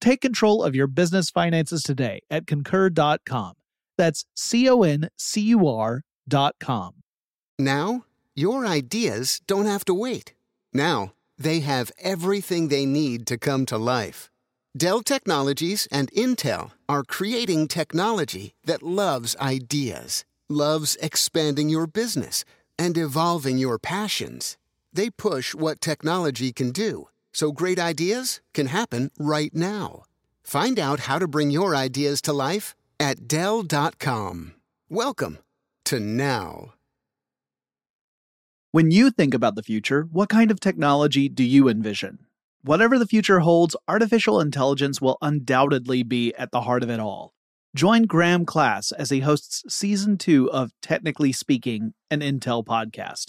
Take control of your business finances today at concur.com. That's CONCUR.com. Now, your ideas don't have to wait. Now, they have everything they need to come to life. Dell Technologies and Intel are creating technology that loves ideas, loves expanding your business, and evolving your passions. They push what technology can do, so great ideas can happen right now. Find out how to bring your ideas to life at Dell.com. Welcome to Now. When you think about the future, what kind of technology do you envision? Whatever the future holds, artificial intelligence will undoubtedly be at the heart of it all. Join Graham Class as he hosts Season 2 of Technically Speaking, an Intel podcast,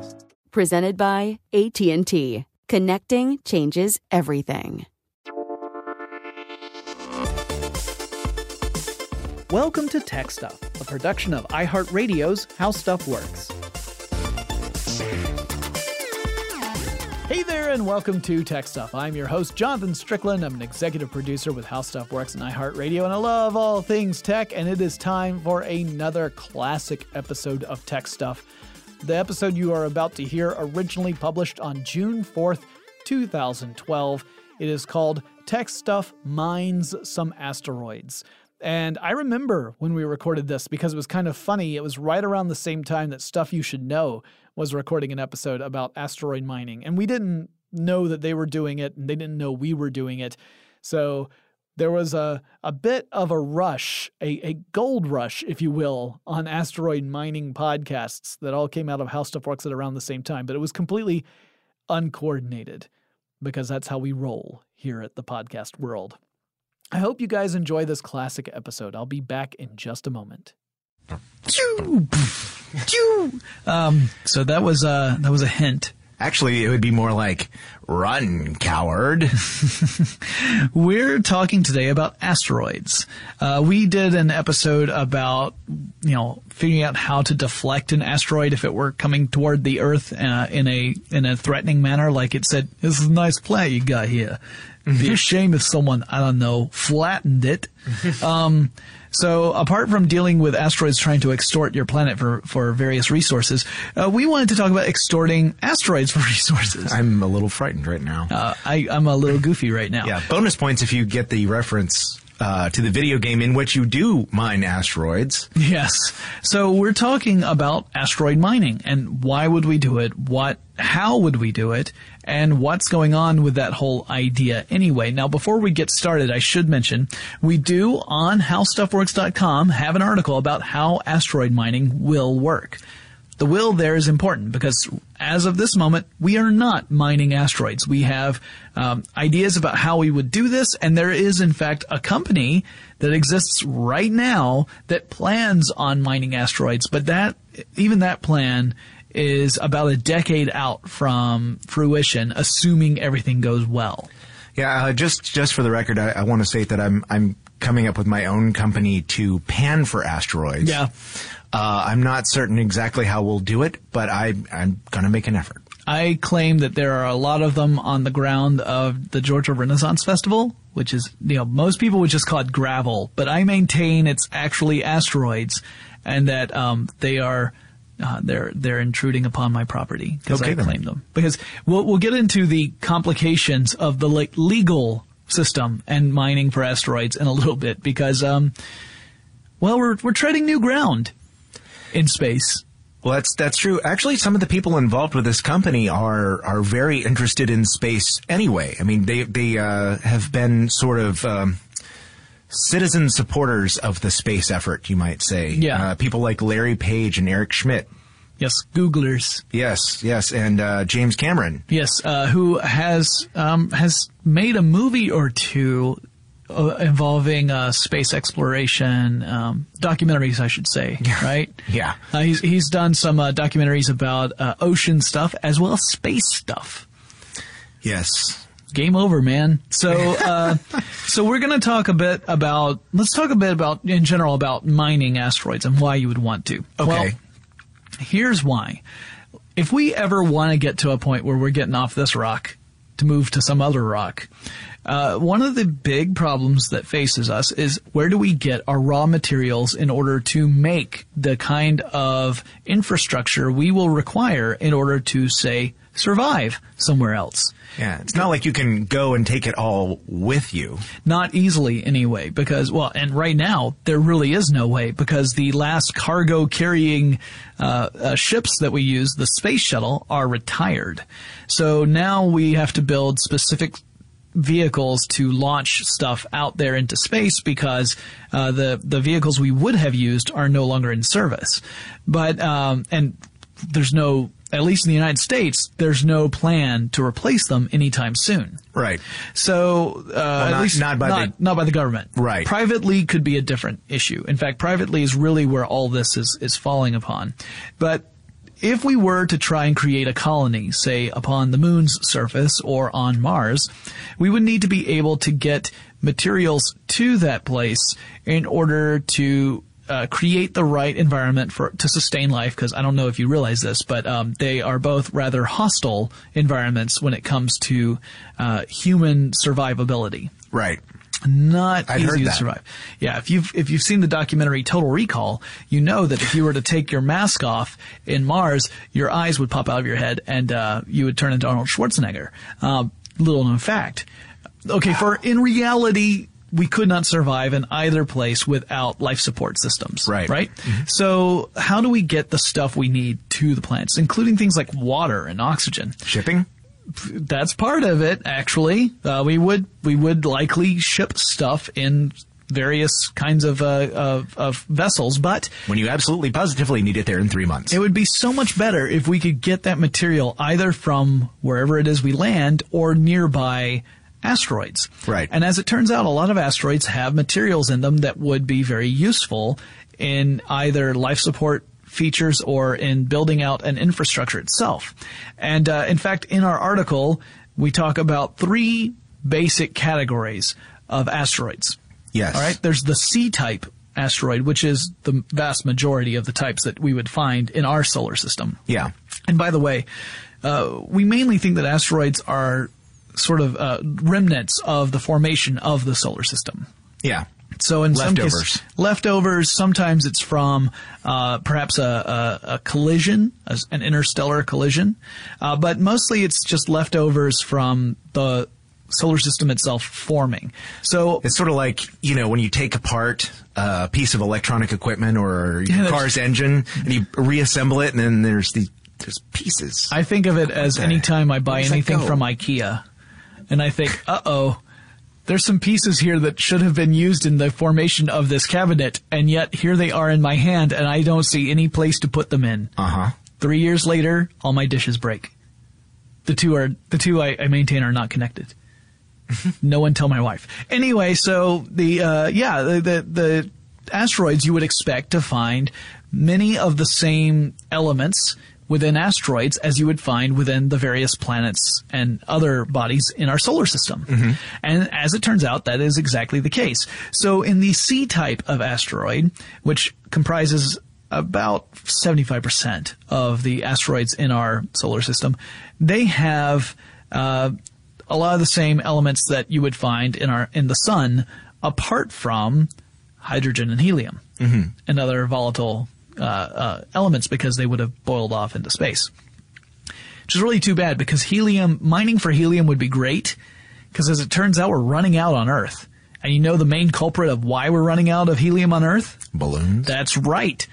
Presented by AT&T. Connecting changes everything. Welcome to Tech Stuff, a production of iHeartRadio's How Stuff Works. Hey there, and welcome to Tech Stuff. I'm your host, Jonathan Strickland. I'm an executive producer with How Stuff Works and iHeartRadio, and I love all things tech, and it is time for another classic episode of Tech Stuff. The episode you are about to hear originally published on June 4th, 2012. It is called Tech Stuff Mines Some Asteroids. And I remember when we recorded this because it was kind of funny. It was right around the same time that Stuff You Should Know was recording an episode about asteroid mining. And we didn't know that they were doing it, and they didn't know we were doing it. So there was a bit of a rush, a gold rush, if you will, on asteroid mining podcasts that all came out of How Stuff Works at around the same time. But it was completely uncoordinated because that's how we roll here at the podcast world. I hope you guys enjoy this classic episode. I'll be back in just a moment. So that was a hint. Actually, it would be more like, run, coward. We're talking today about asteroids. We did an episode about, figuring out how to deflect an asteroid if it were coming toward the Earth in a threatening manner. Like it said, this is a nice planet you got here. It'd be a shame if someone, I don't know, flattened it. So apart from dealing with asteroids trying to extort your planet for various resources, we wanted to talk about extorting asteroids for resources. I'm a little frightened right now. I'm a little goofy right now. Yeah, bonus points if you get the reference to the video game in which you do mine asteroids. Yes. So we're talking about asteroid mining and why would we do it, how would we do it, and what's going on with that whole idea anyway. Now, before we get started, I should mention we do on HowStuffWorks.com have an article about how asteroid mining will work. The will there is important because as of this moment, we are not mining asteroids. We have ideas about how we would do this, and there is, in fact, a company that exists right now that plans on mining asteroids, but that plan is about a decade out from fruition, assuming everything goes well. Yeah, just for the record, I want to state that I'm coming up with my own company to pan for asteroids. Yeah. I'm not certain exactly how we'll do it, but I'm going to make an effort. I claim that there are a lot of them on the ground of the Georgia Renaissance Festival, which is, you know, most people would just call it gravel, but I maintain it's actually asteroids, and that they are they're intruding upon my property because I claim them. Because we'll get into the complications of the legal system and mining for asteroids in a little bit, because we're treading new ground in space. Well, that's true. Actually, some of the people involved with this company are very interested in space anyway. I mean, they have been sort of citizen supporters of the space effort, you might say. Yeah. People like Larry Page and Eric Schmidt. Yes, Googlers. Yes, and James Cameron. Yes, who has made a movie or two involving space exploration, documentaries, I should say, right? Yeah. He's done some documentaries about ocean stuff as well as space stuff. Yes. Game over, man. So we're going to talk a bit about, in general, about mining asteroids and why you would want to. Okay. Well, here's why. If we ever want to get to a point where we're getting off this rock to move to some other rock, one of the big problems that faces us is where do we get our raw materials in order to make the kind of infrastructure we will require in order to, say, survive somewhere else. Yeah, it's not like you can go and take it all with you. Not easily anyway, because, well, and right now there really is no way, because the last cargo carrying ships that we use, the space shuttle, are retired. So now we have to build specific vehicles to launch stuff out there into space, because the vehicles we would have used are no longer in service. But and there's no, at least in the United States, there's no plan to replace them anytime soon. Right. So not by the government. Right. Privately could be a different issue. In fact, privately is really where all this is falling upon. But if we were to try and create a colony, say, upon the moon's surface or on Mars, we would need to be able to get materials to that place in order to create the right environment to sustain life, because I don't know if you realize this, but they are both rather hostile environments when it comes to human survivability. Right. Not easy to survive. Yeah, if you've seen the documentary Total Recall, you know that if you were to take your mask off in Mars, your eyes would pop out of your head and you would turn into Arnold Schwarzenegger. Little known fact. Okay, in reality, we could not survive in either place without life support systems. Right. Right? Mm-hmm. So how do we get the stuff we need to the plants, including things like water and oxygen? Shipping? That's part of it, actually. We would likely ship stuff in various kinds of vessels, but when you absolutely positively need it there in 3 months, it would be so much better if we could get that material either from wherever it is we land or nearby asteroids. Right. And as it turns out, a lot of asteroids have materials in them that would be very useful in either life support features or in building out an infrastructure itself. And in fact, in our article, we talk about three basic categories of asteroids. Yes. All right. There's the C-type asteroid, which is the vast majority of the types that we would find in our solar system. Yeah. And by the way, we mainly think that asteroids are sort of remnants of the formation of the solar system. Yeah. So in leftovers. Some cases, leftovers, sometimes it's from perhaps a collision, an interstellar collision, but mostly it's just leftovers from the solar system itself forming. So it's sort of like, you know, when you take apart a piece of electronic equipment or your car's engine and you reassemble it, and then there's pieces. I think of it as any time I buy anything from IKEA, and I think, uh-oh. There's some pieces here that should have been used in the formation of this cabinet, and yet here they are in my hand, and I don't see any place to put them in. Uh-huh. 3 years later, all my dishes break. The two I maintain are not connected. No one tell my wife. Anyway, so the asteroids, you would expect to find many of the same elements within asteroids as you would find within the various planets and other bodies in our solar system. Mm-hmm. And as it turns out, that is exactly the case. So in the C type of asteroid, which comprises about 75% of the asteroids in our solar system, they have a lot of the same elements that you would find in the sun, apart from hydrogen and helium and other volatile elements, because they would have boiled off into space. Which is really too bad, because mining for helium would be great, because as it turns out, we're running out on Earth. And you know the main culprit of why we're running out of helium on Earth? Balloons. That's right.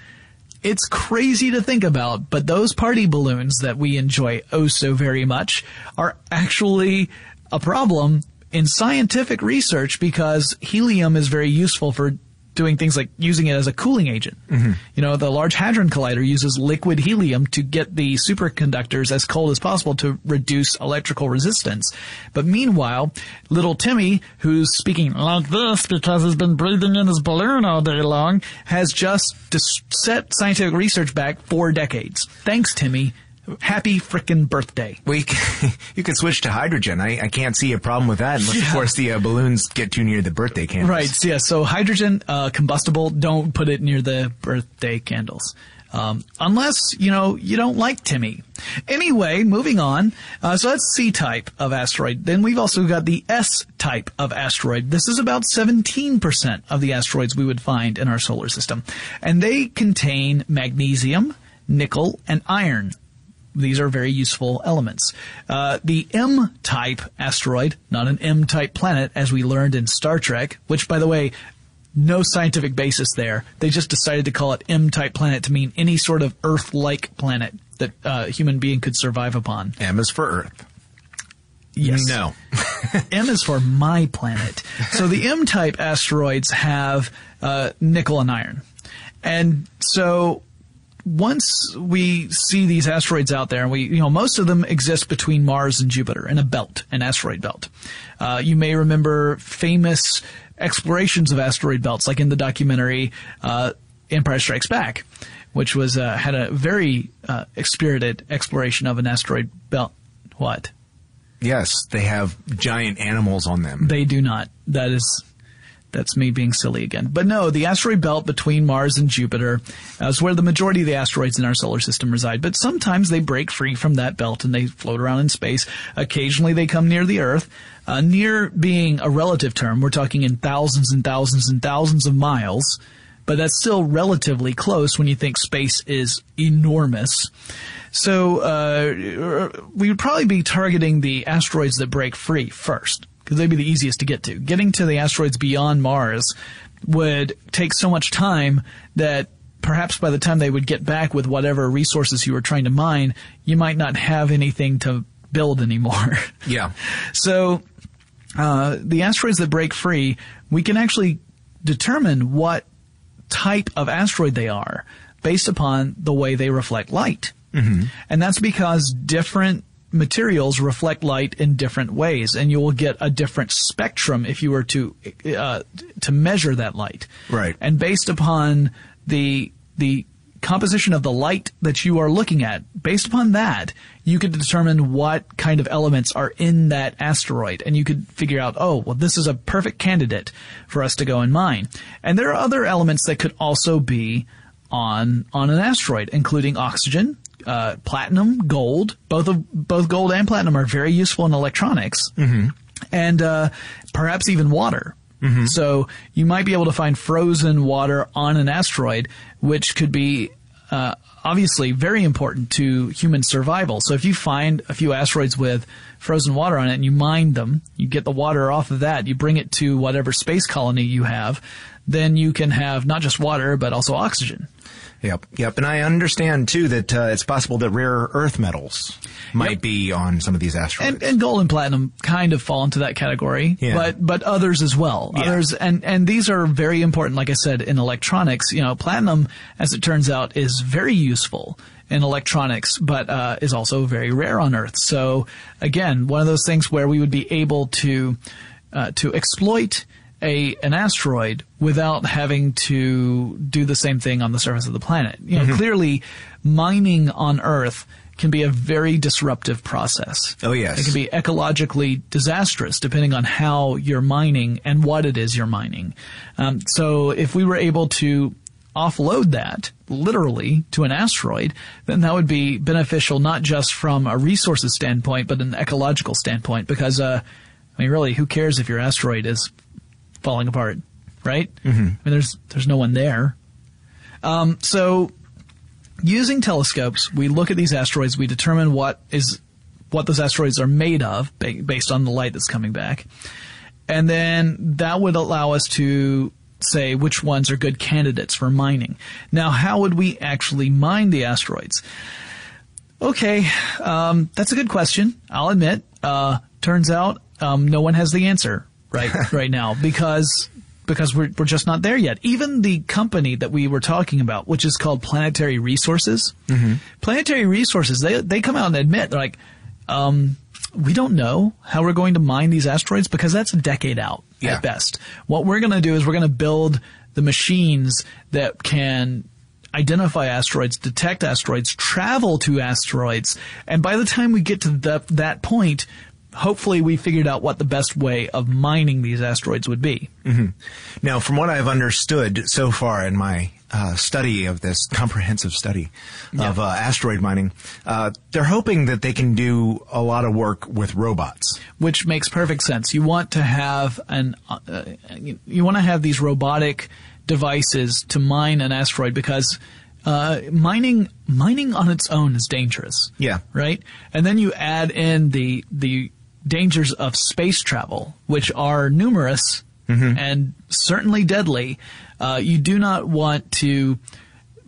It's crazy to think about, but those party balloons that we enjoy oh so very much are actually a problem in scientific research, because helium is very useful for doing things like using it as a cooling agent. You know, the Large Hadron Collider uses liquid helium to get the superconductors as cold as possible to reduce electrical resistance. But meanwhile, little Timmy, who's speaking like this because he's been breathing in his balloon all day long, has just set scientific research back 4 decades. Thanks, Timmy. Happy frickin' birthday. You can switch to hydrogen. I can't see a problem with that unless, of course, the balloons get too near the birthday candles. Right, yeah. So hydrogen, combustible, don't put it near the birthday candles. Unless, you know, you don't like Timmy. Anyway, moving on. So that's C-type of asteroid. Then we've also got the S-type of asteroid. This is about 17% of the asteroids we would find in our solar system. And they contain magnesium, nickel, and iron. These are very useful elements. The M-type asteroid, not an M-type planet, as we learned in Star Trek, which, by the way, no scientific basis there. They just decided to call it M-type planet to mean any sort of Earth-like planet that a human being could survive upon. M is for Earth. Yes. No. M is for my planet. So the M-type asteroids have nickel and iron. And so once we see these asteroids out there, and most of them exist between Mars and Jupiter in a belt, an asteroid belt. You may remember famous explorations of asteroid belts, like in the documentary Empire Strikes Back, which was had a very spirited exploration of an asteroid belt. What? Yes, they have giant animals on them. They do not. That's me being silly again. But no, the asteroid belt between Mars and Jupiter is where the majority of the asteroids in our solar system reside. But sometimes they break free from that belt and they float around in space. Occasionally they come near the Earth. Near being a relative term, we're talking in thousands and thousands and thousands of miles. But that's still relatively close when you think space is enormous. So we would probably be targeting the asteroids that break free first, because they'd be the easiest to get to. Getting to the asteroids beyond Mars would take so much time that perhaps by the time they would get back with whatever resources you were trying to mine, you might not have anything to build anymore. Yeah. So the asteroids that break free, we can actually determine what type of asteroid they are based upon the way they reflect light. And that's because different materials reflect light in different ways, and you will get a different spectrum if you were to measure that light. Right. And based upon the composition of the light that you are looking at, based upon that, you could determine what kind of elements are in that asteroid, and you could figure out, oh, well, this is a perfect candidate for us to go and mine. And there are other elements that could also be on an asteroid, including oxygen, platinum, gold. Both gold and platinum are very useful in electronics, and perhaps even water. So you might be able to find frozen water on an asteroid, which could be obviously very important to human survival. So if you find a few asteroids with frozen water on it and you mine them, you get the water off of that, you bring it to whatever space colony you have, then you can have not just water but also oxygen. Yep. And I understand, too, that it's possible that rare earth metals might be on some of these asteroids. And gold and platinum kind of fall into that category, but others as well. Yeah. Others, and these are very important, like I said, in electronics. You know, platinum, as it turns out, is very useful in electronics, but is also very rare on Earth. So, again, one of those things where we would be able to exploit an asteroid without having to do the same thing on the surface of the planet. You know, clearly mining on Earth can be a very disruptive process. Oh, yes. It can be ecologically disastrous depending on how you're mining and what it is you're mining. So if we were able to offload that literally to an asteroid, then that would be beneficial not just from a resources standpoint, but an ecological standpoint. Because, I mean, really, who cares if your asteroid is falling apart, right? Mm-hmm. I mean, there's no one there. So using telescopes, we look at these asteroids. We determine what those asteroids are made of based on the light that's coming back. And then that would allow us to say which ones are good candidates for mining. Now, how would we actually mine the asteroids? Okay, that's a good question. I'll admit. Turns out no one has the answer right now because we're just not there yet. Even the company that we were talking about, which is called Planetary Resources, mm-hmm. Planetary Resources, they come out and admit, they're like, we don't know how we're going to mine these asteroids because that's a decade out at best. What we're going to do is we're going to build the machines that can identify asteroids, detect asteroids, travel to asteroids. And by the time we get to that point, hopefully we figured out what the best way of mining these asteroids would be. Mm-hmm. Now, from what I've understood so far in my study of this comprehensive study of asteroid mining, they're hoping that they can do a lot of work with robots, which makes perfect sense. You want to have these robotic devices to mine an asteroid because mining on its own is dangerous. Yeah, right. And then you add in the dangers of space travel, which are numerous. Mm-hmm. And certainly deadly. You do not want to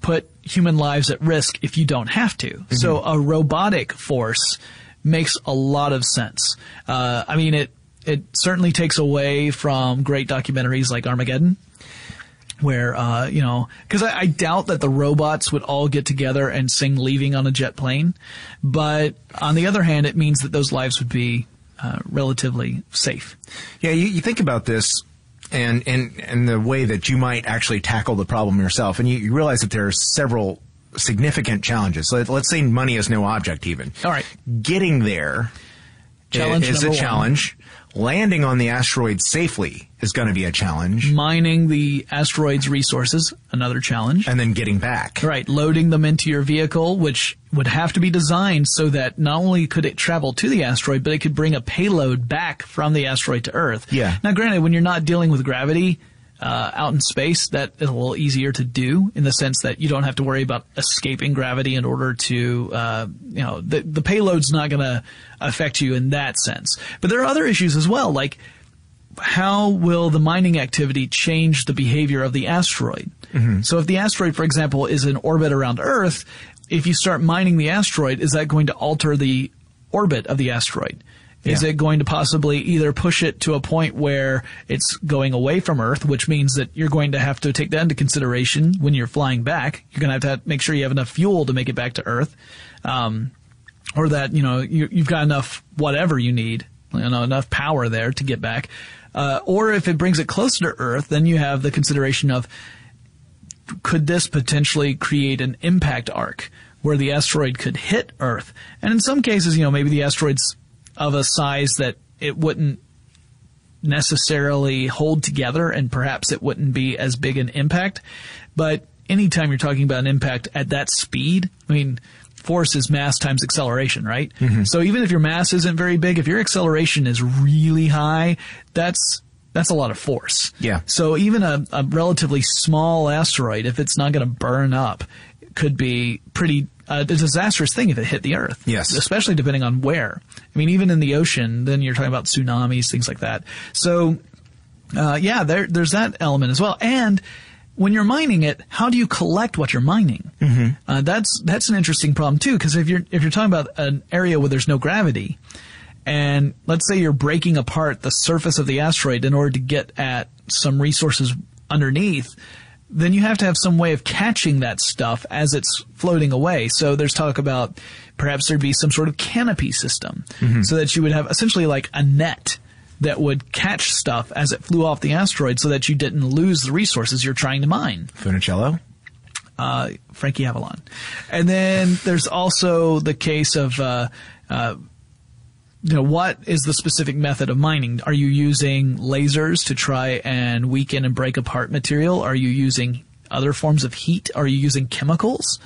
put human lives at risk if you don't have to. Mm-hmm. So a robotic force makes a lot of sense. I mean, it certainly takes away from great documentaries like Armageddon, where, because I doubt that the robots would all get together and sing Leaving on a Jet Plane. But on the other hand, it means that those lives would be relatively safe. Yeah, you think about this. And the way that you might actually tackle the problem yourself. And you realize that there are several significant challenges. Let's say money is no object even. All right. Getting there is a challenge. One. Landing on the asteroid safely is going to be a challenge. Mining the asteroid's resources, another challenge. And then getting back. Right. Loading them into your vehicle, which would have to be designed so that not only could it travel to the asteroid, but it could bring a payload back from the asteroid to Earth. Yeah. Now, granted, when you're not dealing with gravity out in space, that is a little easier to do in the sense that you don't have to worry about escaping gravity in order to, the payload's not going to affect you in that sense. But there are other issues as well, like how will the mining activity change the behavior of the asteroid? Mm-hmm. So if the asteroid, for example, is in orbit around Earth, if you start mining the asteroid, is that going to alter the orbit of the asteroid? Is it going to possibly either push it to a point where it's going away from Earth, which means that you're going to have to take that into consideration when you're flying back. You're going to have to make sure you have enough fuel to make it back to Earth, or that you've got enough whatever you need, enough power there to get back. Or if it brings it closer to Earth, then you have the consideration of, could this potentially create an impact arc where the asteroid could hit Earth? And in some cases, maybe the asteroid's of a size that it wouldn't necessarily hold together and perhaps it wouldn't be as big an impact. But anytime you're talking about an impact at that speed, I mean, force is mass times acceleration, right? Mm-hmm. So even if your mass isn't very big, if your acceleration is really high, that's a lot of force. Yeah. So even a relatively small asteroid, if it's not going to burn up, could be pretty a disastrous thing if it hit the Earth. Yes. Especially depending on where. I mean, even in the ocean, then you're talking about tsunamis, things like that. So, there's that element as well. And when you're mining it, how do you collect what you're mining? Mm-hmm. That's an interesting problem too, because if you're talking about an area where there's no gravity, and let's say you're breaking apart the surface of the asteroid in order to get at some resources underneath, then you have to have some way of catching that stuff as it's floating away. So there's talk about perhaps there'd be some sort of canopy system, mm-hmm. so that you would have essentially like a net that would catch stuff as it flew off the asteroid so that you didn't lose the resources you're trying to mine. Funicello? Frankie Avalon. And then there's also the case of what is the specific method of mining? Are you using lasers to try and weaken and break apart material? Are you using other forms of heat? Are you using chemicals?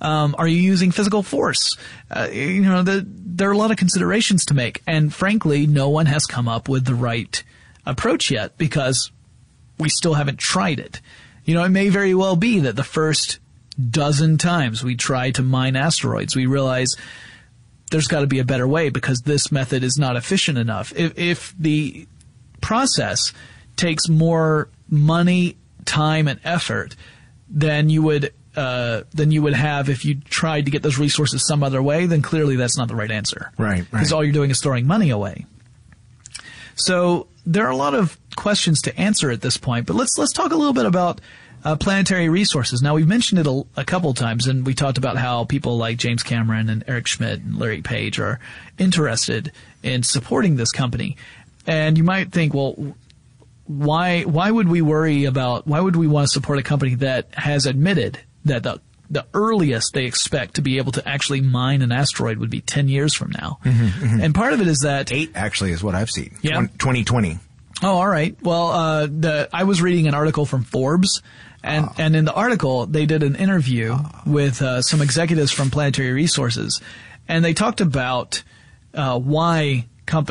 Are you using physical force? There are a lot of considerations to make. And frankly, no one has come up with the right approach yet because we still haven't tried it. You know, it may very well be that the first dozen times we try to mine asteroids, we realize there's got to be a better way because this method is not efficient enough. If the process takes more money, time, and effort than you would have if you tried to get those resources some other way, then clearly that's not the right answer. Right. Because all you're doing is throwing money away. So there are a lot of questions to answer at this point, but let's talk a little bit about planetary resources. Now, we've mentioned it a couple times, and we talked about how people like James Cameron and Eric Schmidt and Larry Page are interested in supporting this company. And you might think, well, why would we want to support a company that has admitted that the earliest they expect to be able to actually mine an asteroid would be 10 years from now. Mm-hmm, mm-hmm. And part of it is that... 8 actually is what I've seen. Yeah. 2020. Oh, all right. Well, I was reading an article from Forbes, and in the article they did an interview with some executives from Planetary Resources, and they talked about why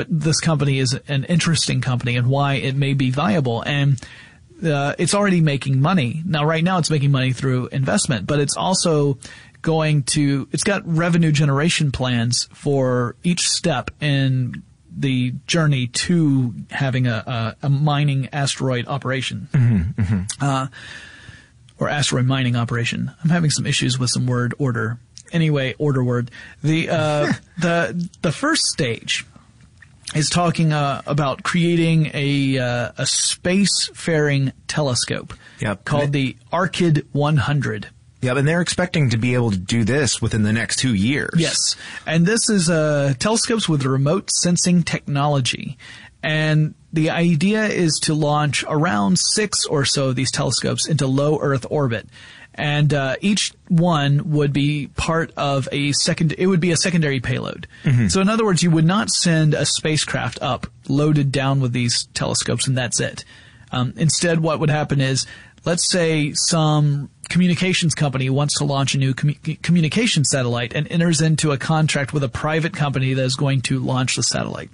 this company is an interesting company and why it may be viable. And it's already making money. Now, right now it's making money through investment, but it's also it's got revenue generation plans for each step in the journey to having a mining asteroid operation. Mm-hmm, mm-hmm. Or asteroid mining operation. I'm having some issues with some word order. Anyway, order word. The first stage is talking about creating a spacefaring telescope called the Arkyd-100. Yeah, and they're expecting to be able to do this within the next 2 years. Yes, and this is telescopes with remote sensing technology. And the idea is to launch around 6 or so of these telescopes into low Earth orbit. And each one would be part of it would be a secondary payload. Mm-hmm. So in other words, you would not send a spacecraft up loaded down with these telescopes and that's it. Instead, what would happen is, let's say some communications company wants to launch a new communication satellite and enters into a contract with a private company that is going to launch the satellite.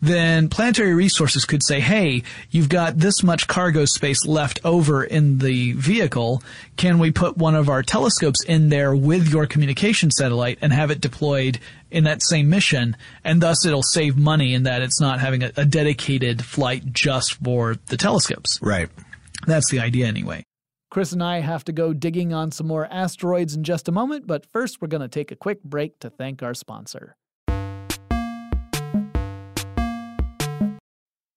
Then Planetary Resources could say, hey, you've got this much cargo space left over in the vehicle. Can we put one of our telescopes in there with your communication satellite and have it deployed in that same mission? And thus it'll save money in that it's not having a dedicated flight just for the telescopes. Right. That's the idea anyway. Chris and I have to go digging on some more asteroids in just a moment, but first we're going to take a quick break to thank our sponsor.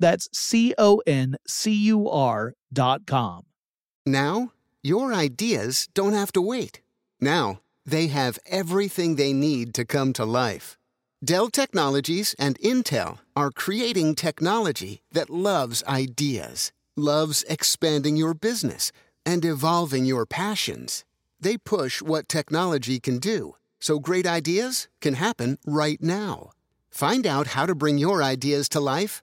That's CONCUR.com. Now, your ideas don't have to wait. Now, they have everything they need to come to life. Dell Technologies and Intel are creating technology that loves ideas, loves expanding your business, and evolving your passions. They push what technology can do, so great ideas can happen right now. Find out how to bring your ideas to life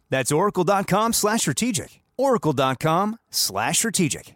That's oracle.com/strategic. Oracle.com/strategic.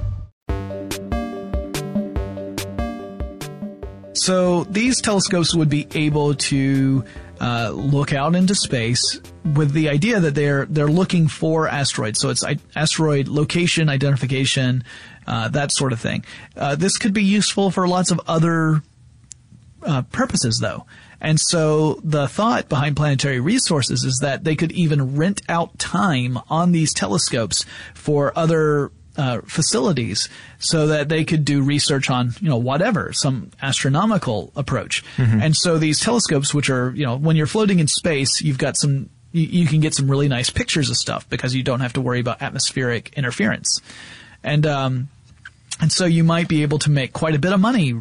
So these telescopes would be able to look out into space with the idea that they're looking for asteroids. So it's asteroid location, identification, that sort of thing. This could be useful for lots of other purposes, though. And so the thought behind Planetary Resources is that they could even rent out time on these telescopes for other facilities so that they could do research on, whatever, some astronomical approach. Mm-hmm. And so these telescopes, which are, when you're floating in space, you've got you can get some really nice pictures of stuff because you don't have to worry about atmospheric interference. And so you might be able to make quite a bit of money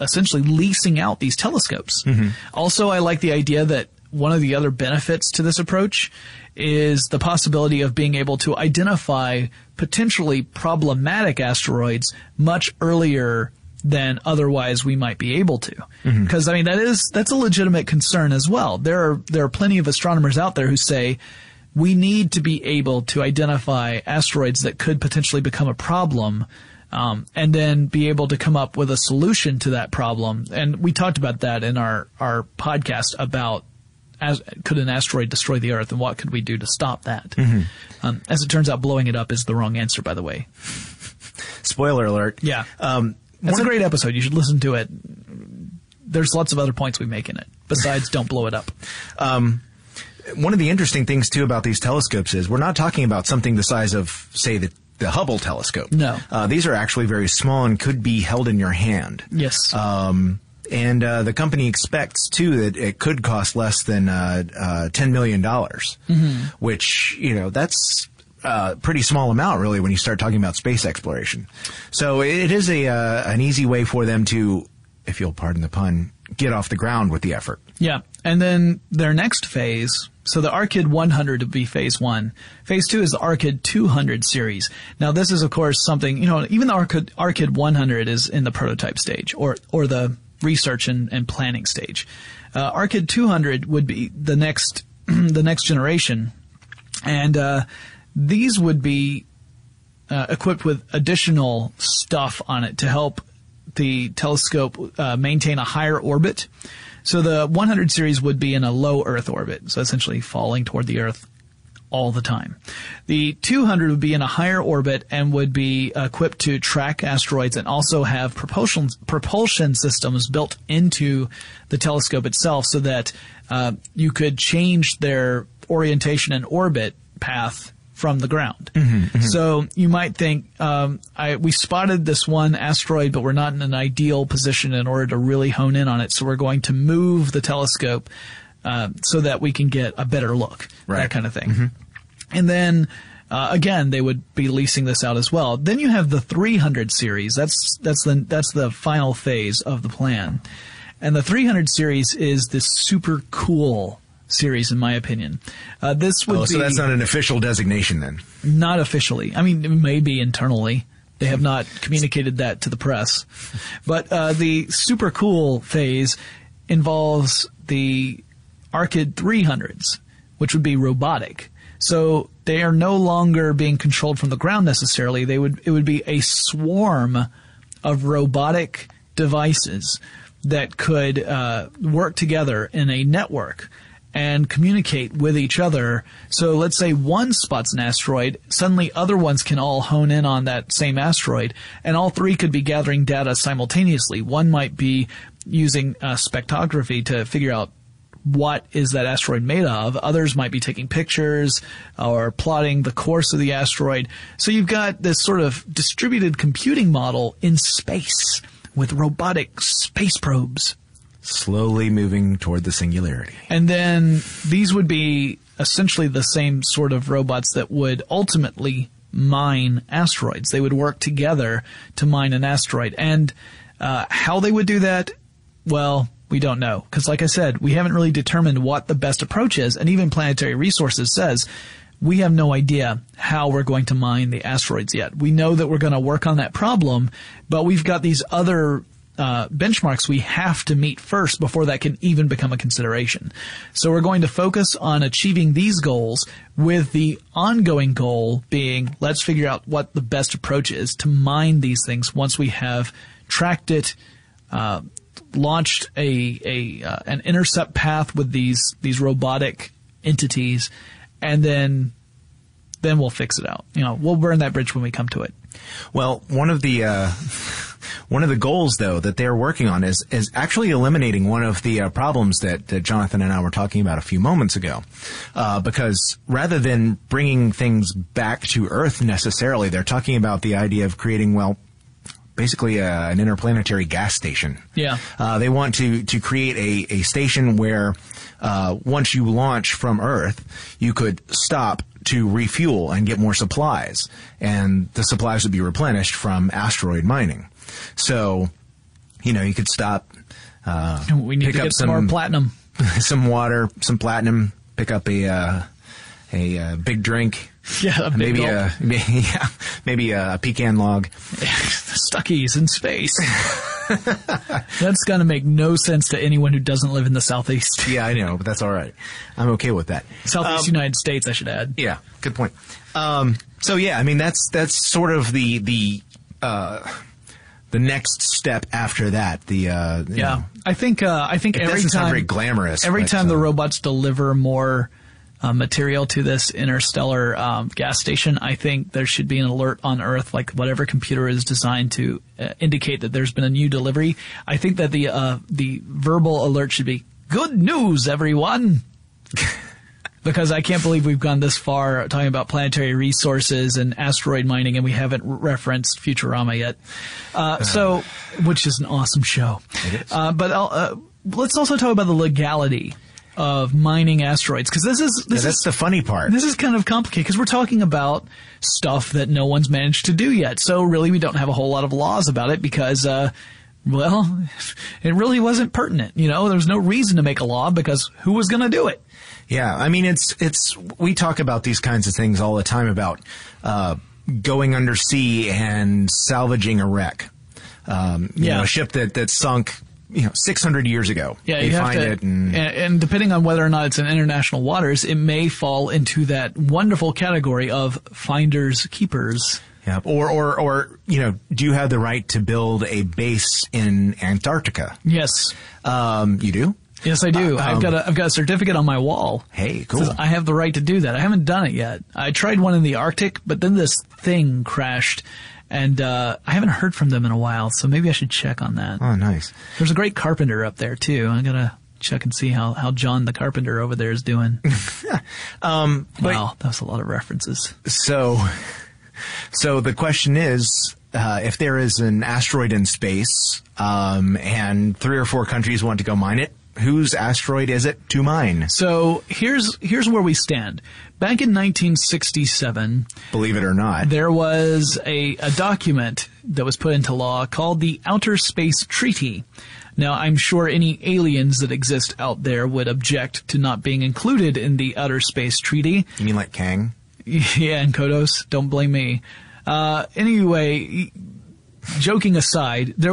essentially leasing out these telescopes. Mm-hmm. Also, I like the idea that one of the other benefits to this approach is the possibility of being able to identify potentially problematic asteroids much earlier than otherwise we might be able to. Because, mm-hmm. that's a legitimate concern as well. There are plenty of astronomers out there who say we need to be able to identify asteroids that could potentially become a problem, and then be able to come up with a solution to that problem. And we talked about that in our podcast about could an asteroid destroy the Earth, and what could we do to stop that? Mm-hmm. As it turns out, blowing it up is the wrong answer, by the way. Spoiler alert. Yeah. That's a great episode. You should listen to it. There's lots of other points we make in it, besides don't blow it up. One of the interesting things, too, about these telescopes is we're not talking about something the size of, say, the Hubble telescope. No. These are actually very small and could be held in your hand. Yes. And the company expects, too, that it could cost less than $10 million, mm-hmm. which, that's a pretty small amount, really, when you start talking about space exploration. So it is an easy way for them to, if you'll pardon the pun, get off the ground with the effort. Yeah. And then their next phase, so the Arkyd-100 would be phase one. Phase two is the Arkyd-200 series. Now, this is, of course, something, even the Arkyd-100 is in the prototype stage or the research and planning stage. Arkyd-200 would be the next generation, and these would be equipped with additional stuff on it to help the telescope maintain a higher orbit. So the 100 series would be in a low Earth orbit, so essentially falling toward the Earth all the time. The 200 would be in a higher orbit and would be equipped to track asteroids and also have propulsion systems built into the telescope itself so that you could change their orientation and orbit path from the ground. Mm-hmm, mm-hmm. So you might think, we spotted this one asteroid, but we're not in an ideal position in order to really hone in on it, so we're going to move the telescope so that we can get a better look, right. That kind of thing. Mm-hmm. And then, again, they would be leasing this out as well. Then you have the 300 series. That's the final phase of the plan. And the 300 series is this super cool series, in my opinion. This would be... So that's not an official designation, then? Not officially. Maybe internally. They have not communicated that to the press. But the super cool phase involves the Arkyd-300s, which would be robotic. So they are no longer being controlled from the ground necessarily. It would be a swarm of robotic devices that could work together in a network and communicate with each other. So let's say one spots an asteroid, suddenly other ones can all hone in on that same asteroid, and all three could be gathering data simultaneously. One might be using spectrography to figure out what is that asteroid made of. Others might be taking pictures or plotting the course of the asteroid. So you've got this sort of distributed computing model in space with robotic space probes, slowly moving toward the singularity. And then these would be essentially the same sort of robots that would ultimately mine asteroids. They would work together to mine an asteroid. And how they would do that, well, we don't know. Because like I said, we haven't really determined what the best approach is. And even Planetary Resources says we have no idea how we're going to mine the asteroids yet. We know that we're going to work on that problem, but we've got these other benchmarks we have to meet first before that can even become a consideration. So we're going to focus on achieving these goals with the ongoing goal being let's figure out what the best approach is to mine these things once we have tracked it, launched an intercept path with these robotic entities, and then we'll fix it out. You know, we'll burn that bridge when we come to it. Well, one of the goals though that they're working on is actually eliminating one of the problems that Jonathan and I were talking about a few moments ago, because rather than bringing things back to Earth necessarily, they're talking about the idea of creating basically an interplanetary gas station. Yeah. They want to create a station where once you launch from Earth, you could stop to refuel and get more supplies, and the supplies would be replenished from asteroid mining. So, you know, you could stop, we need pick to get up some more platinum, some water, some platinum, pick up a big drink. Yeah, maybe a pecan log. Stuckies in space. That's going to make no sense to anyone who doesn't live in the Southeast. Yeah, I know, but that's all right. I'm okay with that. Southeast United States, I should add. Yeah, good point. So yeah, I mean that's sort of the next step after that. I think every time doesn't sound very glamorous. Every time the robots deliver more material to this interstellar gas station, I think there should be an alert on Earth, like whatever computer is designed to indicate that there's been a new delivery. I think that the verbal alert should be, "Good news, everyone!" Because I can't believe we've gone this far talking about planetary resources and asteroid mining, and we haven't referenced Futurama yet. So, which is an awesome show. It is. But let's also talk about the legality of mining asteroids, because that's the funny part. This is kind of complicated because we're talking about stuff that no one's managed to do yet. So really, we don't have a whole lot of laws about it because, it really wasn't pertinent. You know, there was no reason to make a law because who was going to do it? Yeah, I mean, it's we talk about these kinds of things all the time about going undersea and salvaging a wreck. You know, a ship that sunk, 600 years ago. Yeah, they find it. And depending on whether or not it's in international waters, it may fall into that wonderful category of finders keepers. Yeah. Or do you have the right to build a base in Antarctica? Yes. You do? Yes, I do. I've got a certificate on my wall. Hey, cool. It says I have the right to do that. I haven't done it yet. I tried one in the Arctic, but then this thing crashed. And I haven't heard from them in a while, so maybe I should check on that. Oh, nice. There's a great carpenter up there, too. I'm going to check and see how John the carpenter over there is doing. Wow, that was a lot of references. So the question is, if there is an asteroid in space and 3 or 4 countries want to go mine it, whose asteroid is it to mine? So here's where we stand. Back in 1967, believe it or not, there was a document that was put into law called the Outer Space Treaty. Now, I'm sure any aliens that exist out there would object to not being included in the Outer Space Treaty. You mean like Kang? Yeah, and Kodos. Don't blame me. Anyway, joking aside, there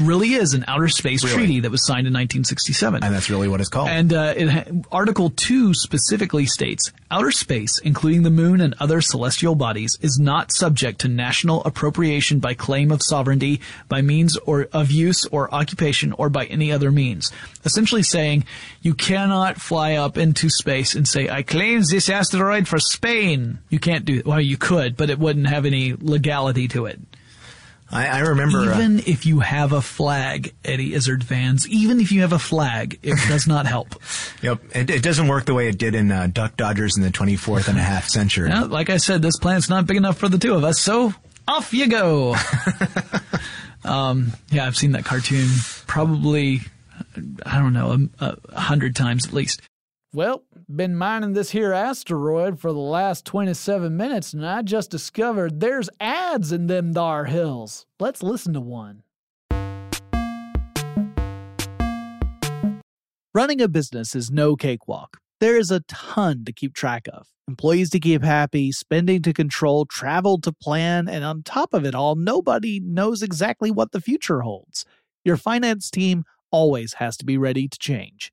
really is an Outer Space Treaty that was signed in 1967. And that's really what it's called. And Article 2 specifically states, outer space, including the moon and other celestial bodies, is not subject to national appropriation by claim of sovereignty, by means or of use or occupation, or by any other means. Essentially saying, you cannot fly up into space and say, I claim this asteroid for Spain. You can't do that. Well, you could, but it wouldn't have any legality to it. I remember. Even if you have a flag, Eddie Izzard fans, even if you have a flag, it does not help. Yep. It doesn't work the way it did in Duck Dodgers in the 24th and a half century. Now, like I said, this planet's not big enough for the two of us, so off you go. Yeah, I've seen that cartoon probably, I don't know, 100 times at least. Well, been mining this here asteroid for the last 27 minutes, and I just discovered there's ads in them thar hills. Let's listen to one. Running a business is no cakewalk. There is a ton to keep track of. Employees to keep happy, spending to control, travel to plan, and on top of it all, nobody knows exactly what the future holds. Your finance team always has to be ready to change.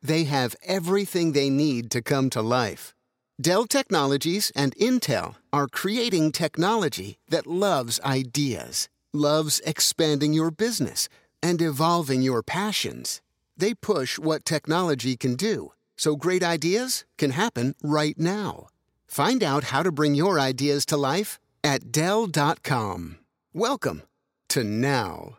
they have everything they need to come to life. Dell Technologies and Intel are creating technology that loves ideas, loves expanding your business, and evolving your passions. They push what technology can do, so great ideas can happen right now. Find out how to bring your ideas to life at Dell.com. Welcome to now.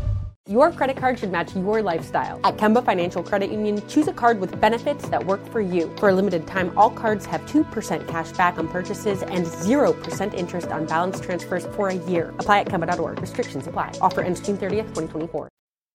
Your credit card should match your lifestyle. At Kemba Financial Credit Union, choose a card with benefits that work for you. For a limited time, all cards have 2% cash back on purchases and 0% interest on balance transfers for a year. Apply at Kemba.org. Restrictions apply. Offer ends June 30th, 2024.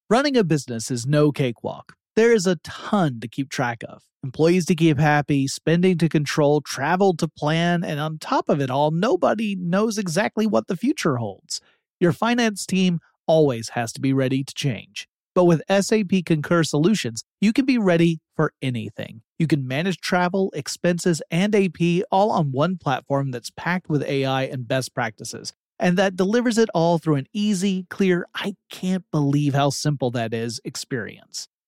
Running a business is no cakewalk. There is a ton to keep track of. Employees to keep happy, spending to control, travel to plan, and on top of it all, nobody knows exactly what the future holds. Your finance team always has to be ready to change. But with SAP Concur Solutions, you can be ready for anything. You can manage travel, expenses, and AP all on one platform that's packed with AI and best practices, and that delivers it all through an easy, clear, I can't believe how simple that is, experience.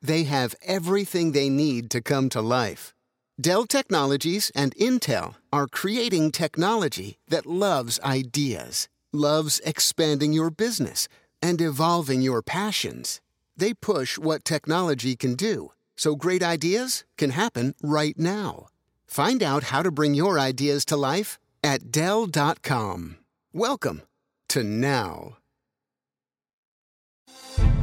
they have everything they need to come to life. Dell Technologies and Intel are creating technology that loves ideas, loves expanding your business, and evolving your passions. They push what technology can do, so great ideas can happen right now. Find out how to bring your ideas to life at Dell.com. Welcome to now.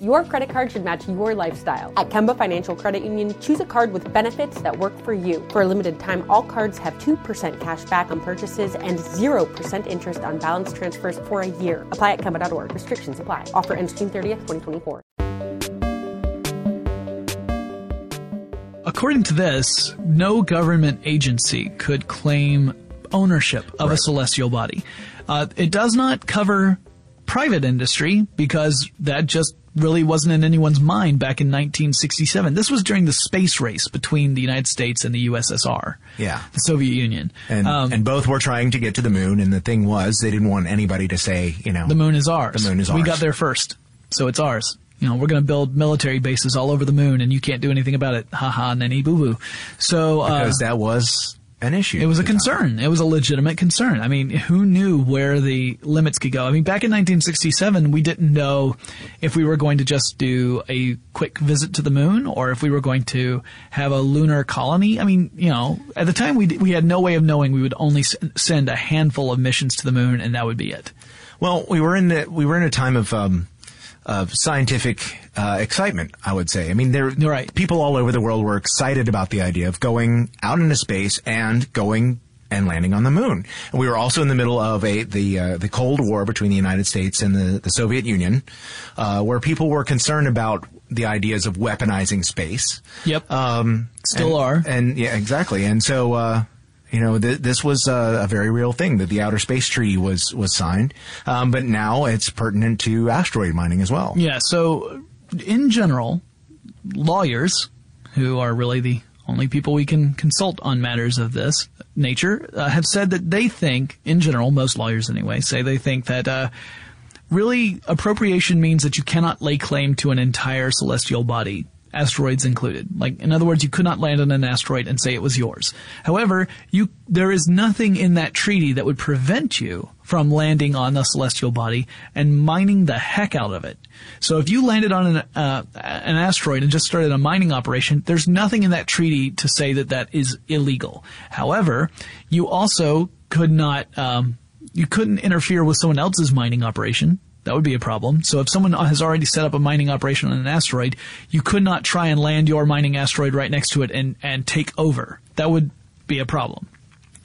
Your credit card should match your lifestyle. At Kemba Financial Credit Union, choose a card with benefits that work for you. For a limited time, all cards have 2% cash back on purchases and 0% interest on balance transfers for a year. Apply at Kemba.org. Restrictions apply. Offer ends June 30th, 2024. According to this, no government agency could claim ownership of a celestial body. It does not cover private industry because that just really wasn't in anyone's mind back in 1967. This was during the space race between the United States and the USSR, the Soviet Union. And both were trying to get to the moon, and the thing was they didn't want anybody to say, you know, the moon is ours. The moon is ours. We got there first, so it's ours. You know, we're going to build military bases all over the moon, and you can't do anything about it. Ha ha, nanny boo-boo. So, because that was an issue. It was a concern. It was a legitimate concern. I mean, who knew where the limits could go? I mean, back in 1967, we didn't know if we were going to just do a quick visit to the moon or if we were going to have a lunar colony. I mean, you know, at the time we had no way of knowing. We would only send a handful of missions to the moon, and that would be it. Well, we were in a time of scientific excitement, I would say. I mean, people all over the world were excited about the idea of going out into space and going and landing on the moon. And we were also in the middle of the Cold War between the United States and the Soviet Union, where people were concerned about the ideas of weaponizing space. Yep. Still are. And yeah, exactly. And so, you know, this was a very real thing, that the Outer Space Treaty was signed. But now it's pertinent to asteroid mining as well. Yeah, so in general, lawyers, who are really the only people we can consult on matters of this nature, have said that they think, in general, most lawyers anyway, say they think that really appropriation means that you cannot lay claim to an entire celestial body, asteroids included. Like, in other words, you could not land on an asteroid and say it was yours. However, there is nothing in that treaty that would prevent you from landing on a celestial body and mining the heck out of it. So if you landed on an asteroid and just started a mining operation, there's nothing in that treaty to say that that is illegal. However, you also could not, you couldn't interfere with someone else's mining operation. That would be a problem. So if someone has already set up a mining operation on an asteroid, you could not try and land your mining asteroid right next to it and take over. That would be a problem.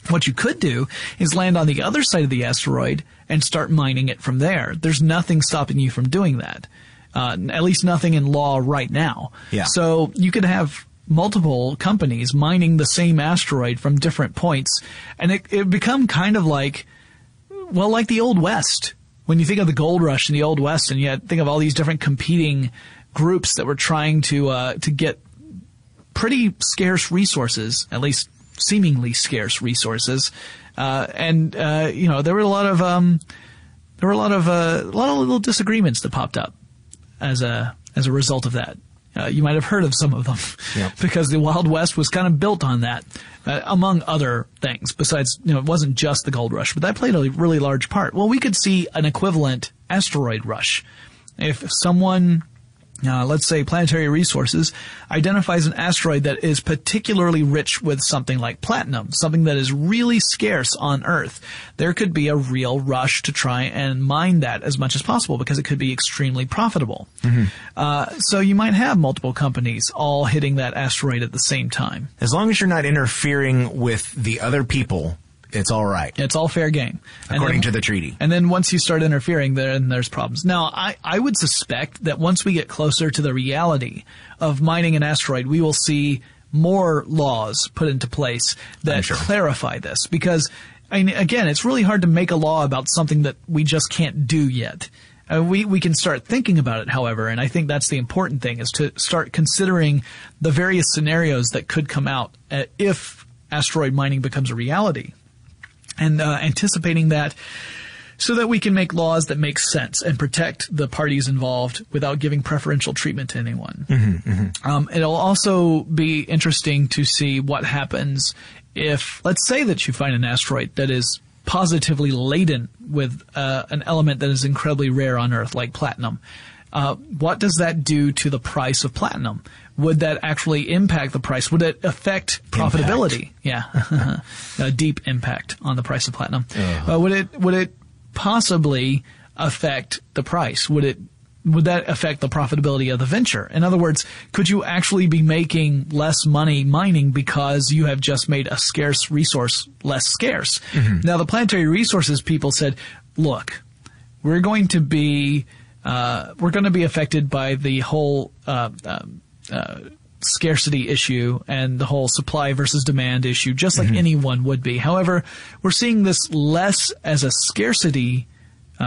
What you could do is land on the other side of the asteroid and start mining it from there. There's nothing stopping you from doing that, at least nothing in law right now. Yeah. So you could have multiple companies mining the same asteroid from different points, and it become kind of like the Old West. When you think of the gold rush in the Old West, and you think of all these different competing groups that were trying to get pretty scarce resources, at least seemingly scarce resources, and you know, there were a lot of little disagreements that popped up as a result of that. You might have heard of some of them, because the Wild West was kind of built on that, among other things. Besides, you know, it wasn't just the gold rush, but that played a really large part. Well, we could see an equivalent asteroid rush. If someone, let's say Planetary Resources, identifies an asteroid that is particularly rich with something like platinum, something that is really scarce on Earth, there could be a real rush to try and mine that as much as possible because it could be extremely profitable. Mm-hmm. So you might have multiple companies all hitting that asteroid at the same time. As long as you're not interfering with the other people, it's all right. It's all fair game. According to the treaty. And then once you start interfering, then there's problems. Now, I would suspect that once we get closer to the reality of mining an asteroid, we will see more laws put into place that clarify this. Because, I mean, again, it's really hard to make a law about something that we just can't do yet. We can start thinking about it, however, and I think that's the important thing, is to start considering the various scenarios that could come out if asteroid mining becomes a reality. And anticipating that, so that we can make laws that make sense and protect the parties involved without giving preferential treatment to anyone. Mm-hmm, mm-hmm. It'll also be interesting to see what happens if, let's say that you find an asteroid that is positively laden with an element that is incredibly rare on Earth, like platinum. What does that do to the price of platinum? Would that actually impact the price? Would it affect profitability? Impact. Yeah. A deep impact on the price of platinum. Uh-huh. Would it possibly affect the price? Would that affect the profitability of the venture? In other words, could you actually be making less money mining because you have just made a scarce resource less scarce? Mm-hmm. Now, the Planetary Resources people said, look, we're going to be affected by the whole scarcity issue and the whole supply versus demand issue, just like mm-hmm. anyone would be. However, we're seeing this less as a scarcity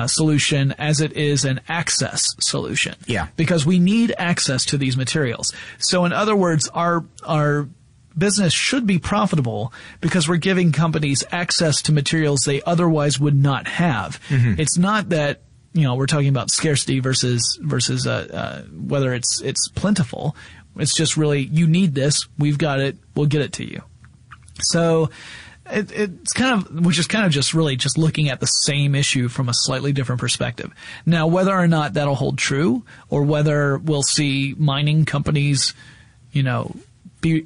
solution as it is an access solution. Yeah. Because we need access to these materials. So in other words, our business should be profitable because we're giving companies access to materials they otherwise would not have. Mm-hmm. It's not that we're talking about scarcity versus whether it's plentiful. It's just really, you need this, we've got it, we'll get it to you. So it's kind of just looking at the same issue from a slightly different perspective. Now, whether or not that'll hold true, or whether we'll see mining companies, be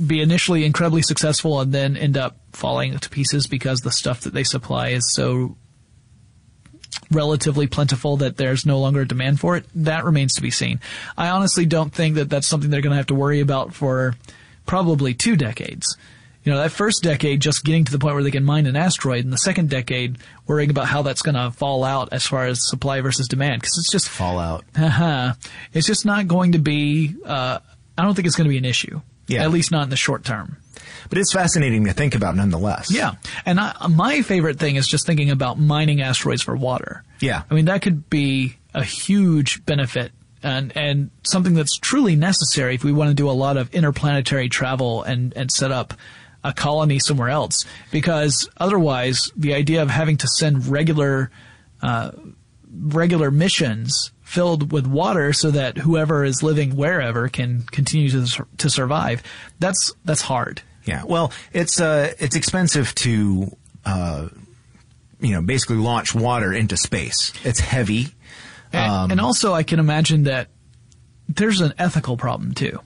initially incredibly successful and then end up falling to pieces because the stuff that they supply is so relatively plentiful that there's no longer a demand for it, that remains to be seen. I honestly don't think that that's something they're going to have to worry about for probably 2 decades. That first decade, just getting to the point where they can mine an asteroid, and the second decade, worrying about how that's going to fall out as far as supply versus demand, because it's just fallout. It's just not going to be I don't think it's going to be an issue, yeah. At least not in the short term. But it's fascinating to think about nonetheless. Yeah. And my favorite thing is just thinking about mining asteroids for water. Yeah. I mean, that could be a huge benefit and something that's truly necessary if we want to do a lot of interplanetary travel and set up a colony somewhere else. Because otherwise, the idea of having to send regular missions filled with water so that whoever is living wherever can continue to survive, that's hard. Yeah, well, it's expensive to basically launch water into space. It's heavy, and also I can imagine that there's an ethical problem too,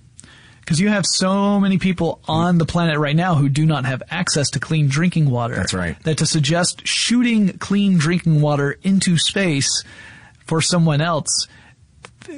because you have so many people on the planet right now who do not have access to clean drinking water. That's right. That to suggest shooting clean drinking water into space for someone else,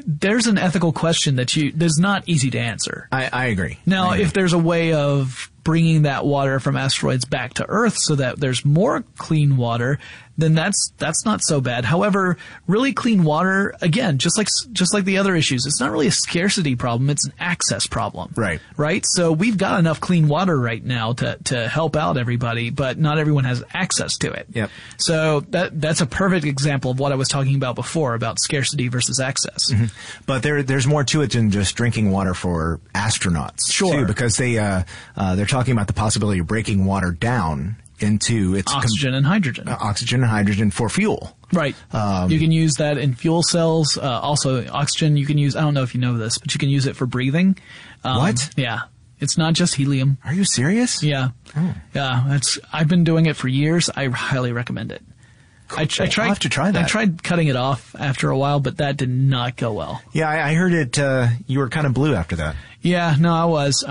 there's an ethical question that's not easy to answer. I agree. Now, if there's a way of bringing that water from asteroids back to Earth so that there's more clean water, then that's not so bad. However, really clean water, again, just like the other issues, it's not really a scarcity problem, it's an access problem. Right. Right? So we've got enough clean water right now to help out everybody, but not everyone has access to it. Yep. So that's a perfect example of what I was talking about before about scarcity versus access. Mm-hmm. But there's more to it than just drinking water for astronauts. Sure. Too, because they're talking about the possibility of breaking water down into its oxygen and hydrogen. Oxygen and hydrogen for fuel. Right. You can use that in fuel cells. Also, oxygen you can use. I don't know if you know this, but you can use it for breathing. What? Yeah. It's not just helium. Are you serious? Yeah. Oh. Yeah. I've been doing it for years. I highly recommend it. Cool. I have to try that. I tried cutting it off after a while, but that did not go well. Yeah, I heard it. You were kind of blue after that. Yeah. No, I was.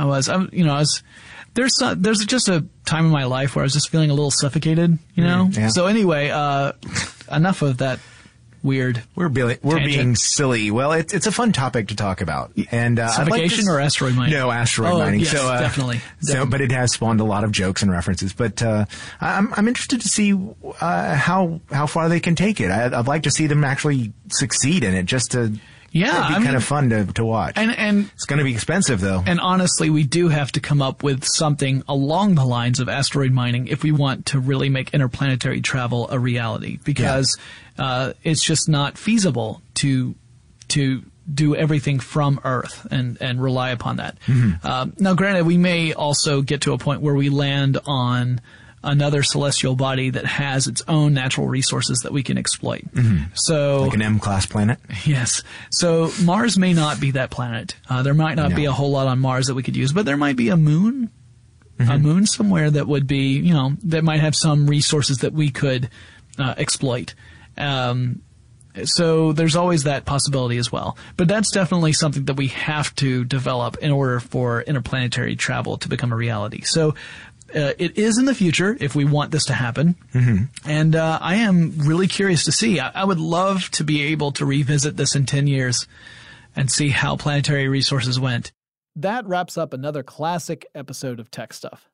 There's just a time in my life where I was just feeling a little suffocated, Yeah. So anyway, enough of that weird. We're being silly. Well, it's a fun topic to talk about. And suffocation or asteroid mining? No, asteroid mining. Yes, so definitely. So, but it has spawned a lot of jokes and references. But I'm interested to see how far they can take it. I'd like to see them actually succeed in it. Just to. Yeah, it'd be kind of fun to watch. And it's going to be expensive, though. And honestly, we do have to come up with something along the lines of asteroid mining if we want to really make interplanetary travel a reality, because it's just not feasible to do everything from Earth and rely upon that. Mm-hmm. Now, granted, we may also get to a point where we land on another celestial body that has its own natural resources that we can exploit. Mm-hmm. So, like an M-class planet? Yes. So Mars may not be that planet. There might not be a whole lot on Mars that we could use, but there might be a moon. Mm-hmm. A moon somewhere that would be, you know, that might have some resources that we could exploit. So there's always that possibility as well. But that's definitely something that we have to develop in order for interplanetary travel to become a reality. So it is in the future if we want this to happen. Mm-hmm. And I am really curious to see. I would love to be able to revisit this in 10 years and see how planetary resources went. That wraps up another classic episode of Tech Stuff.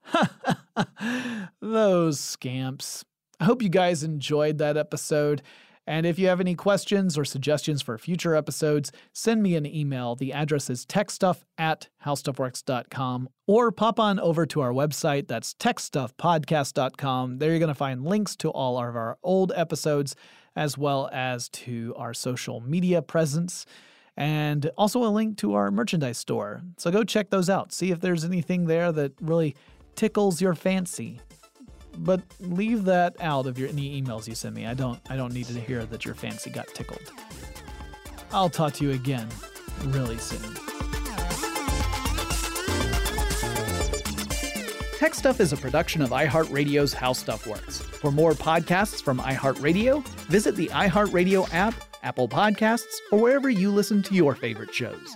Those scamps. I hope you guys enjoyed that episode. And if you have any questions or suggestions for future episodes, send me an email. The address is techstuff@howstuffworks.com, or pop on over to our website. That's techstuffpodcast.com. There you're going to find links to all of our old episodes, as well as to our social media presence, and also a link to our merchandise store. So go check those out. See if there's anything there that really tickles your fancy. But leave that out of any emails you send me. I don't need to hear that your fancy got tickled. I'll talk to you again really soon. Tech Stuff is a production of iHeartRadio's How Stuff Works. For more podcasts from iHeartRadio, visit the iHeartRadio app, Apple Podcasts, or wherever you listen to your favorite shows.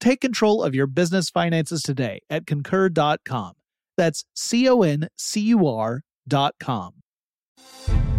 Take control of your business finances today at concur.com. That's CONCUR.com.